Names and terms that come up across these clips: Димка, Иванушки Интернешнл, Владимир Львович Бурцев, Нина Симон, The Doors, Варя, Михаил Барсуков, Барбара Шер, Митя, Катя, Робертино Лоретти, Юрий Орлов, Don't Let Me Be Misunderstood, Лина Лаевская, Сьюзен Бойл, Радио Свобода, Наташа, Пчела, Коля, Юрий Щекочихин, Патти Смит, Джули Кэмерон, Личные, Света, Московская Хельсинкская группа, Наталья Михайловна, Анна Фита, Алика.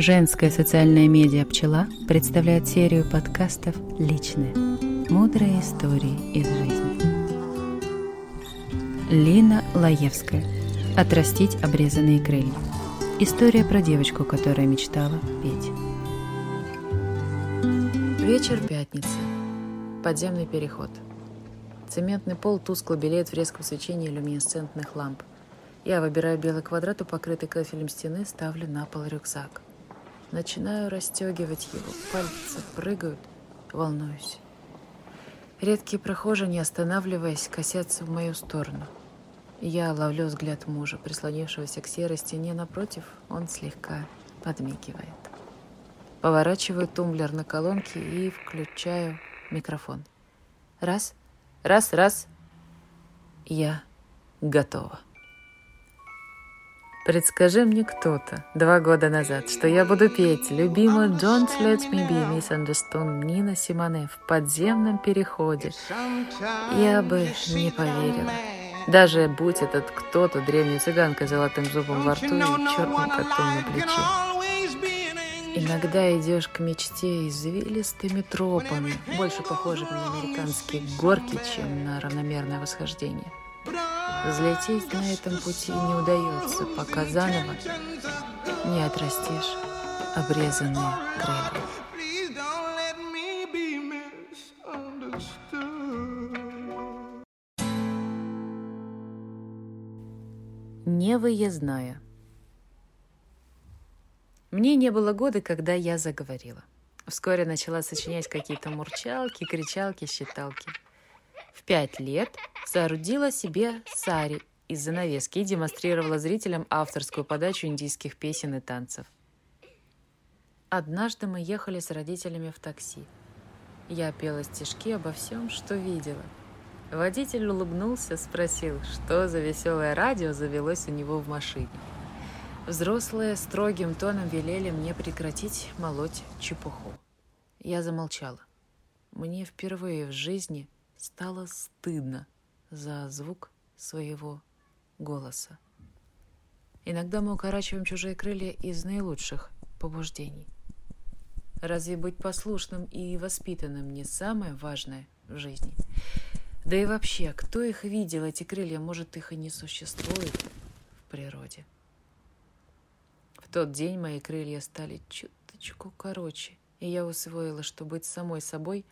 Женская социальная медиа «Пчела» представляет серию подкастов «Личные. Мудрые истории из жизни». Лина Лаевская. «Отрастить обрезанные крылья». История про девочку, которая мечтала петь. Вечер пятницы. Подземный переход. Цементный пол тускло белеет в резком свечении люминесцентных ламп. Я выбираю белый квадрат у покрытой кафелем стены, ставлю на пол рюкзак. Начинаю расстегивать его. Пальцы прыгают, волнуюсь. Редкие прохожие, не останавливаясь, косятся в мою сторону. Я ловлю взгляд мужа, прислонившегося к серой стене напротив. Он слегка подмигивает. Поворачиваю тумблер на колонке и включаю микрофон. Раз, раз, раз. Я готова. Предскажи мне кто-то 2 года назад, что я буду петь любимую Don't Let Me Be Misunderstood Нина Симоне в подземном переходе. Я бы не поверила. Даже будь этот кто-то древней цыганкой с золотым зубом во рту и черным котом на плече. Иногда идешь к мечте извилистыми тропами, больше похожими на американские горки, чем на равномерное восхождение. Взлететь на этом пути не удается, пока заново не отрастешь обрезанные крылья. Невыездная. Мне не было года, когда я заговорила. Вскоре начала сочинять какие-то мурчалки, кричалки, считалки. В 5 лет соорудила себе сари из занавески и демонстрировала зрителям авторскую подачу индийских песен и танцев. Однажды мы ехали с родителями в такси. Я пела стишки обо всем, что видела. Водитель улыбнулся, спросил, что за веселое радио завелось у него в машине. Взрослые строгим тоном велели мне прекратить молоть чепуху. Я замолчала. Мне впервые в жизни стало стыдно за звук своего голоса. Иногда мы укорачиваем чужие крылья из наилучших побуждений. Разве быть послушным и воспитанным не самое важное в жизни? Да и вообще, кто их видел, эти крылья, может, их и не существует в природе. В тот день мои крылья стали чуточку короче, и я усвоила, что быть самой собой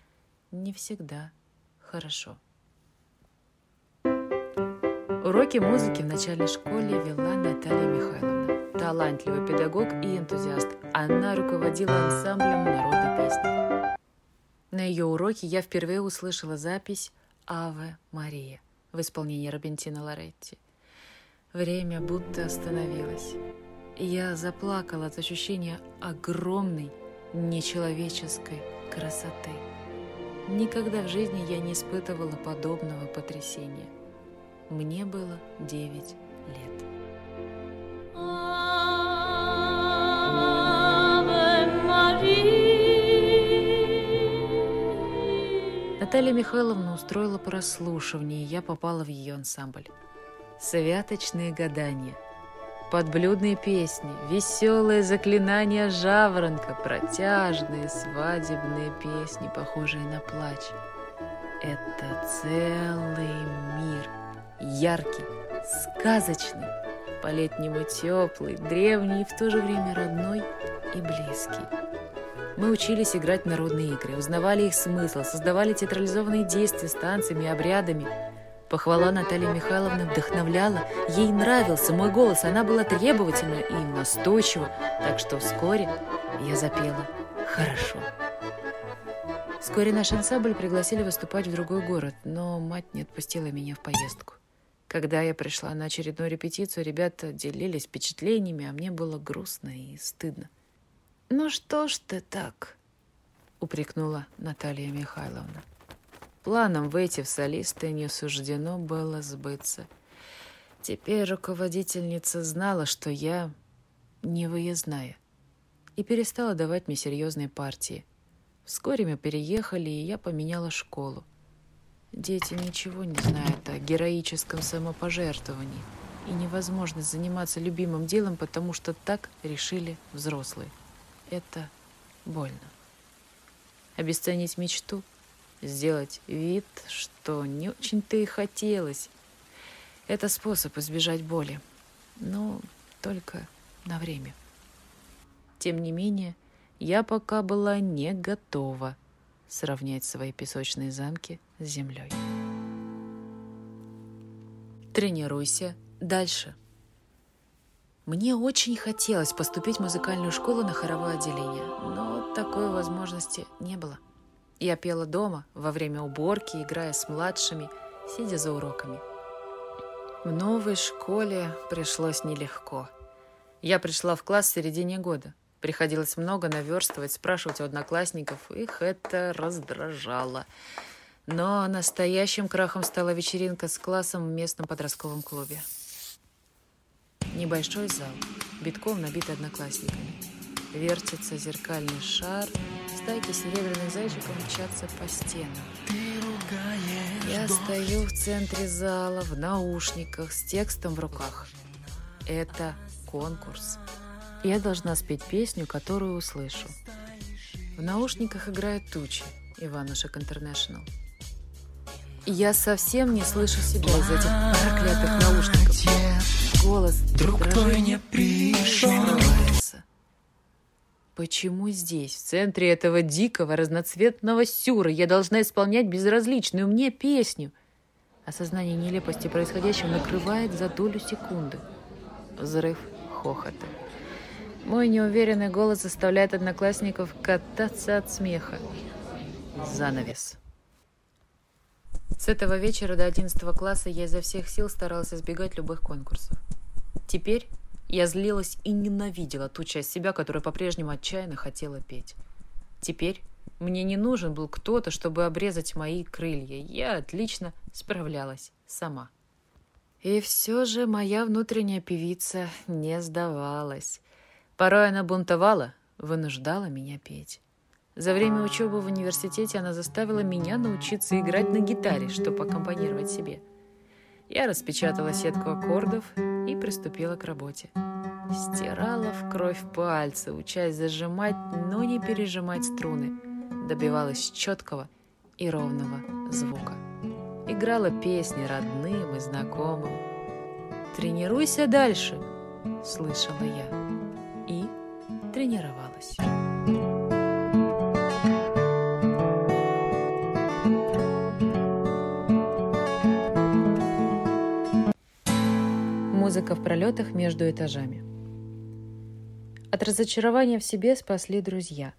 не всегда хорошо. Уроки музыки в начальной школе вела Наталья Михайловна, талантливый педагог и энтузиаст. Она руководила ансамблем народной песни. На ее уроке я впервые услышала запись «Аве Мария» в исполнении Робертино Лоретти. Время будто остановилось. Я заплакала от ощущения огромной нечеловеческой красоты. Никогда в жизни я не испытывала подобного потрясения. Мне было 9 лет. Наталья Михайловна устроила прослушивание, и я попала в ее ансамбль. Святочные гадания, подблюдные песни, веселые заклинания жаворонка, протяжные свадебные песни, похожие на плач. Это целый мир. Яркий, сказочный, по-летнему теплый, древний и в то же время родной и близкий. Мы учились играть в народные игры, узнавали их смысл, создавали театрализованные действия с танцами и обрядами. Похвала Натальи Михайловны вдохновляла, ей нравился мой голос, она была требовательна и настойчива, так что вскоре я запела хорошо. Вскоре наш ансамбль пригласили выступать в другой город, но мать не отпустила меня в поездку. Когда я пришла на очередную репетицию, ребята делились впечатлениями, а мне было грустно и стыдно. «Ну что ж ты так?» — упрекнула Наталья Михайловна. Планом выйти в солисты не суждено было сбыться. Теперь руководительница знала, что я невыездная, и перестала давать мне серьезные партии. Вскоре мы переехали, и я поменяла школу. Дети ничего не знают о героическом самопожертвовании, и невозможно заниматься любимым делом, потому что так решили взрослые. это больно. Обесценить мечту, сделать вид, что не очень-то и хотелось. Это способ избежать боли, но только на время. Тем не менее, я пока была не готова сравнять свои песочные замки с землей. Тренируйся дальше. Мне очень хотелось поступить в музыкальную школу на хоровое отделение, но такой возможности не было. Я пела дома, во время уборки, играя с младшими, сидя за уроками. В новой школе пришлось нелегко. Я пришла в класс в середине года. Приходилось много наверстывать, спрашивать у одноклассников, их это раздражало. Но настоящим крахом стала вечеринка с классом в местном подростковом клубе. Небольшой зал, битком набитый одноклассниками. Вертится зеркальный шар, стайки серебряных зайчиков мчатся по стенам. Я стою в центре зала, в наушниках, с текстом в руках. Это конкурс. Я должна спеть песню, которую услышу. В наушниках играет «Тучи» Иванушек Интернешнл. Я совсем не слышу себя из этих проклятых наушников. Голос дрожит. Почему здесь, в центре этого дикого разноцветного сюра, я должна исполнять безразличную мне песню? Осознание нелепости происходящего накрывает за долю секунды. Взрыв хохота. Мой неуверенный голос заставляет одноклассников кататься от смеха. Занавес. С этого вечера до 11 класса я изо всех сил старалась избегать любых конкурсов. Теперь я злилась и ненавидела ту часть себя, которая по-прежнему отчаянно хотела петь. Теперь мне не нужен был кто-то, чтобы обрезать мои крылья. Я отлично справлялась сама. И все же моя внутренняя певица не сдавалась. Порой она бунтовала, вынуждала меня петь. За время учебы в университете она заставила меня научиться играть на гитаре, чтобы аккомпанировать себе. Я распечатала сетку аккордов и приступила к работе. Стирала в кровь пальцы, учась зажимать, но не пережимать струны. Добивалась четкого и ровного звука. Играла песни родным и знакомым. «Тренируйся дальше», — слышала я. И тренировалась. Музыка в пролетах между этажами. От разочарования в себе спасли друзья.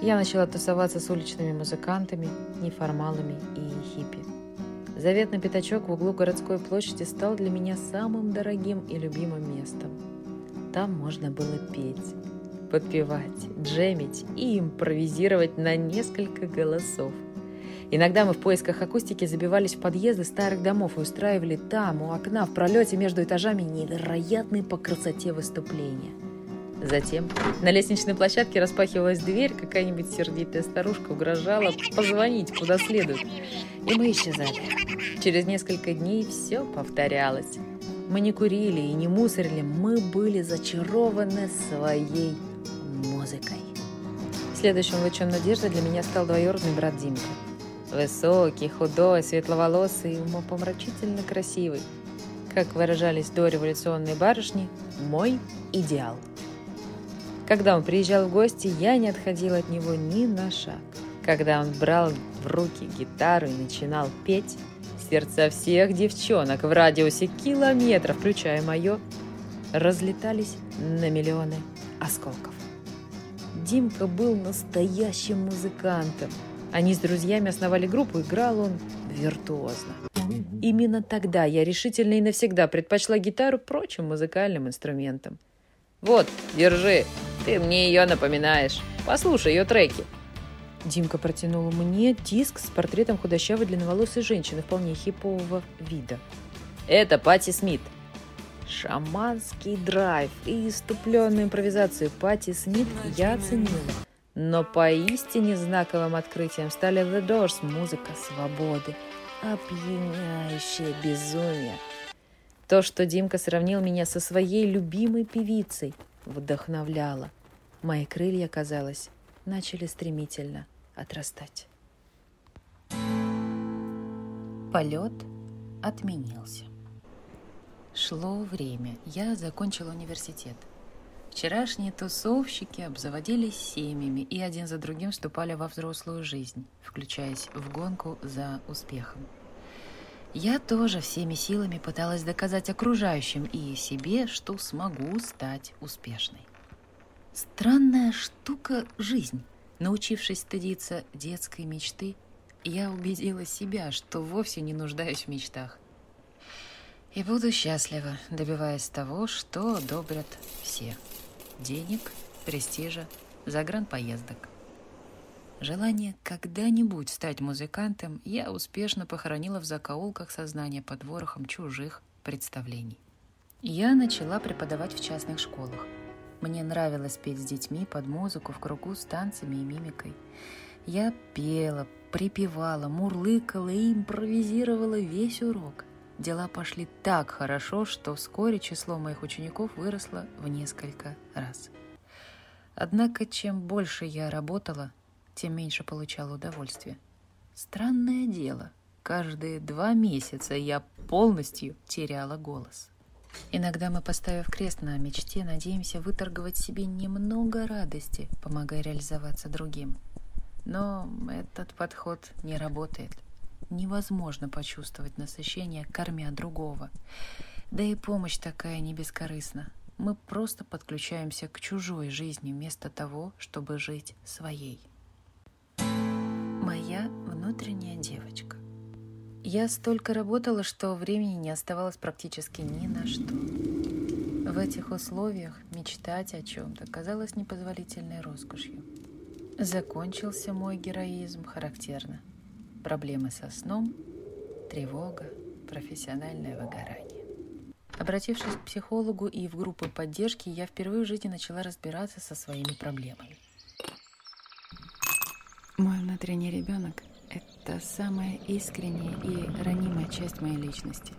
Я начала тусоваться с уличными музыкантами, неформалами и хиппи. Заветный пятачок в углу городской площади стал для меня самым дорогим и любимым местом. Там можно было петь, подпевать, джемить и импровизировать на несколько голосов. Иногда мы в поисках акустики забивались в подъезды старых домов и устраивали там, у окна, в пролете между этажами невероятные по красоте выступления. Затем на лестничной площадке распахивалась дверь, какая-нибудь сердитая старушка угрожала позвонить куда следует, и мы исчезали. Через несколько дней все повторялось. Мы не курили и не мусорили, мы были зачарованы своей музыкой. Следующим лучом надежды для меня стал двоюродный брат Димка. Высокий, худой, светловолосый и умопомрачительно красивый. Как выражались дореволюционные барышни, мой идеал. Когда он приезжал в гости, я не отходила от него ни на шаг. Когда он брал в руки гитару и начинал петь, сердца всех девчонок в радиусе километра, включая мое, разлетались на миллионы осколков. Димка был настоящим музыкантом. Они с друзьями основали группу, играл он виртуозно. Именно тогда я решительно и навсегда предпочла гитару прочим музыкальным инструментам. «Вот, держи, ты мне ее напоминаешь. Послушай ее треки». Димка протянул мне диск с портретом худощавой длинноволосой женщины вполне хипового вида. «Это Патти Смит». Шаманский драйв и иступленную импровизацию Патти Смит я оценила. Но поистине знаковым открытием стали The Doors, музыка свободы, опьяняющее безумие. То, что Димка сравнил меня со своей любимой певицей, вдохновляло. Мои крылья, казалось, начали стремительно отрастать. Полет отменился. Шло время. Я закончила университет. Вчерашние тусовщики обзаводились семьями и один за другим вступали во взрослую жизнь, включаясь в гонку за успехом. Я тоже всеми силами пыталась доказать окружающим и себе, что смогу стать успешной. Странная штука жизнь. Научившись стыдиться детской мечты, я убедила себя, что вовсе не нуждаюсь в мечтах. И буду счастлива, добиваясь того, что одобрят все. Денег, престижа, загранпоездок. Желание когда-нибудь стать музыкантом я успешно похоронила в закоулках сознания под ворохом чужих представлений. Я начала преподавать в частных школах. Мне нравилось петь с детьми под музыку в кругу с танцами и мимикой. Я пела, припевала, мурлыкала и импровизировала весь урок. Дела пошли так хорошо, что вскоре число моих учеников выросло в несколько раз. Однако, чем больше я работала, тем меньше получала удовольствия. Странное дело, каждые 2 месяца я полностью теряла голос. Иногда мы, поставив крест на мечте, надеемся выторговать себе немного радости, помогая реализоваться другим. Но этот подход не работает. Невозможно почувствовать насыщение, кормя другого. Да и помощь такая не бескорыстна. Мы просто подключаемся к чужой жизни вместо того, чтобы жить своей. Моя внутренняя девочка. Я столько работала, что времени не оставалось практически ни на что. В этих условиях мечтать о чем-то казалось непозволительной роскошью. Закончился мой героизм характерно. Проблемы со сном, тревога, профессиональное выгорание. Обратившись к психологу и в группу поддержки, я впервые в жизни начала разбираться со своими проблемами. Мой внутренний ребенок – это самая искренняя и ранимая часть моей личности.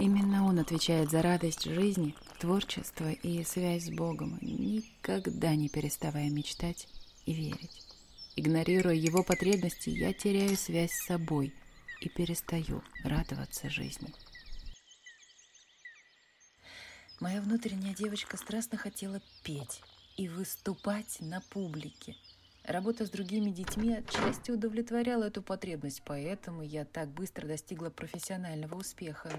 Именно он отвечает за радость жизни, творчество и связь с Богом, никогда не переставая мечтать и верить. Игнорируя его потребности, я теряю связь с собой и перестаю радоваться жизни. Моя внутренняя девочка страстно хотела петь и выступать на публике. Работа с другими детьми отчасти удовлетворяла эту потребность, поэтому я так быстро достигла профессионального успеха.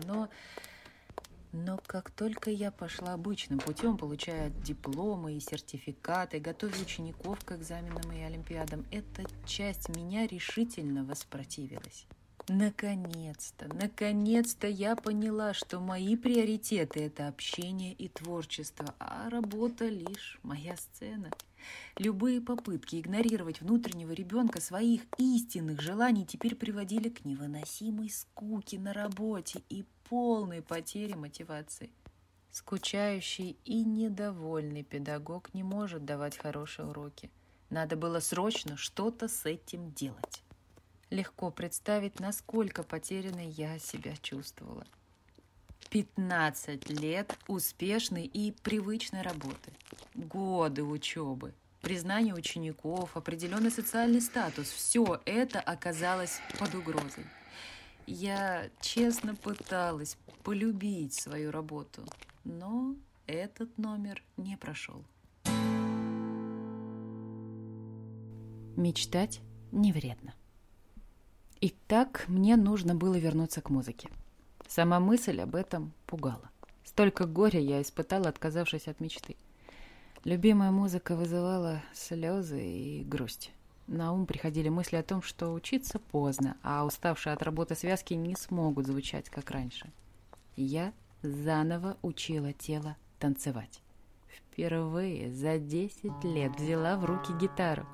Но как только я пошла обычным путем, получая дипломы и сертификаты, готовя учеников к экзаменам и олимпиадам, эта часть меня решительно воспротивилась. Наконец-то я поняла, что мои приоритеты – это общение и творчество, а работа – лишь моя сцена. Любые попытки игнорировать внутреннего ребенка своих истинных желаний теперь приводили к невыносимой скуке на работе и полной потере мотивации. Скучающий и недовольный педагог не может давать хорошие уроки. Надо было срочно что-то с этим делать. Легко представить, насколько потерянной я себя чувствовала. 15 лет успешной и привычной работы, годы учебы, признание учеников, определенный социальный статус – все это оказалось под угрозой. Я честно пыталась полюбить свою работу, но этот номер не прошел. Мечтать не вредно. Итак, мне нужно было вернуться к музыке. Сама мысль об этом пугала. Столько горя я испытала, отказавшись от мечты. Любимая музыка вызывала слезы и грусть. На ум приходили мысли о том, что учиться поздно, а уставшие от работы связки не смогут звучать, как раньше. Я заново учила тело танцевать. Впервые за 10 лет взяла в руки гитару.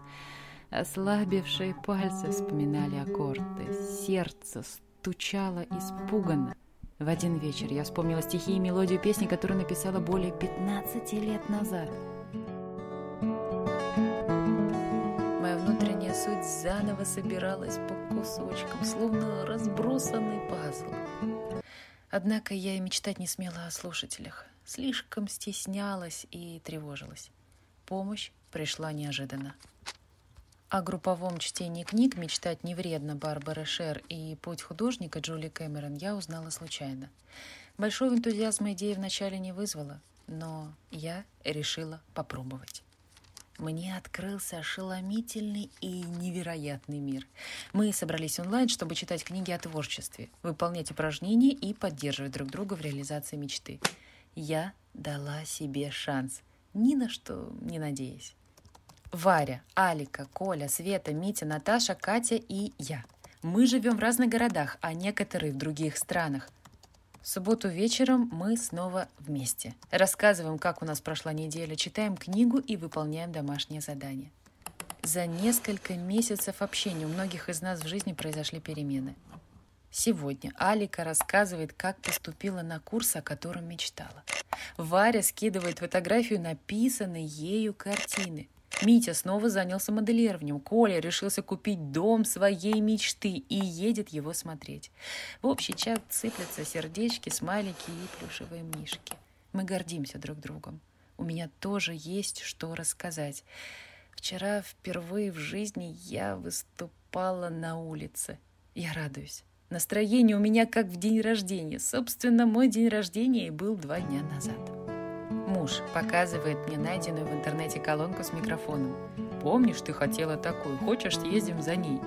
Ослабевшие пальцы вспоминали аккорды, сердце стучало испуганно. В один вечер я вспомнила стихи и мелодию песни, которую написала более 15 лет назад. Моя внутренняя суть заново собиралась по кусочкам, словно разбросанный пазл. Однако я и мечтать не смела о слушателях, слишком стеснялась и тревожилась. помощь пришла неожиданно. О групповом чтении книг «Мечтать не вредно» Барбары Шер и «Путь художника» Джули Кэмерон я узнала случайно. Большого энтузиазма идея вначале не вызвала, но я решила попробовать. Мне открылся ошеломительный и невероятный мир. Мы собрались онлайн, чтобы читать книги о творчестве, выполнять упражнения и поддерживать друг друга в реализации мечты. Я дала себе шанс, ни на что не надеясь. Варя, Алика, Коля, Света, Митя, Наташа, Катя и я. Мы живем в разных городах, а некоторые в других странах. В субботу вечером мы снова вместе. Рассказываем, как у нас прошла неделя, читаем книгу и выполняем домашнее задание. За несколько месяцев общения у многих из нас в жизни произошли перемены. Сегодня Алика рассказывает, как поступила на курс, о котором мечтала. Варя скидывает фотографию написанной ею картины. Митя снова занялся моделированием. Коля решился купить дом своей мечты и едет его смотреть. В общий чат сыплятся сердечки, смайлики и плюшевые мишки. Мы гордимся друг другом. У меня тоже есть что рассказать. Вчера впервые в жизни я выступала на улице. Я радуюсь. Настроение у меня как в день рождения. Собственно, мой день рождения и был 2 дня назад. Муж показывает мне найденную в интернете колонку с микрофоном. «Помнишь, ты хотела такую? Хочешь, съездим за ней?»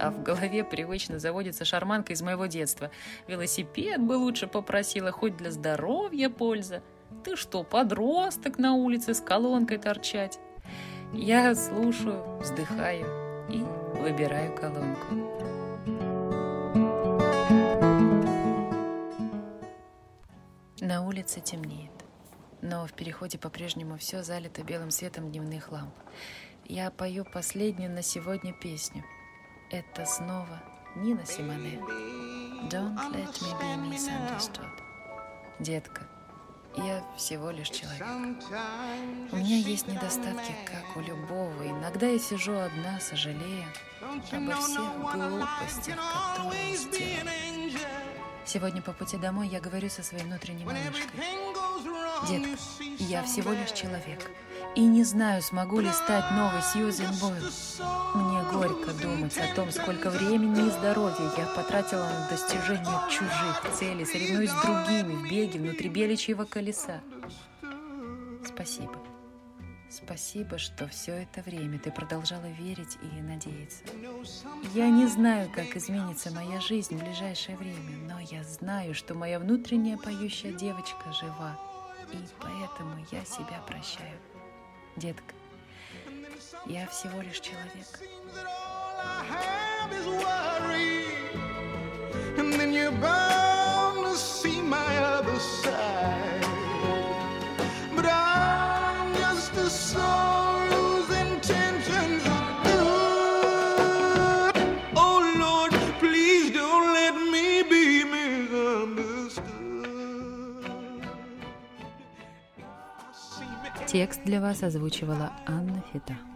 А в голове привычно заводится шарманка из моего детства. «Велосипед бы лучше попросила, хоть для здоровья польза. Ты что, подросток на улице с колонкой торчать?» Я слушаю, вздыхаю и выбираю колонку. На улице темнеет. Но в переходе по-прежнему все залито белым светом дневных ламп. Я пою последнюю на сегодня песню. Это снова Нина Симон. Don't let me be misunderstood. Детка, я всего лишь человек. У меня есть недостатки, как у любого. Иногда я сижу одна, сожалея обо всех глупостях, которые сделала. Сегодня по пути домой я говорю со своей внутренней малышкой. Детка, я всего лишь человек, и не знаю, смогу ли стать новой Сьюзен Бойл. Мне горько думать о том, сколько времени и здоровья я потратила на достижение чужих целей, соревнуюсь с другими в беге внутри беличьего колеса. Спасибо. Спасибо, что все это время ты продолжала верить и надеяться. Я не знаю, как изменится моя жизнь в ближайшее время, но я знаю, что моя внутренняя поющая девочка жива. И поэтому я себя прощаю. Детка, я всего лишь человек. Текст для вас озвучивала Анна Фита.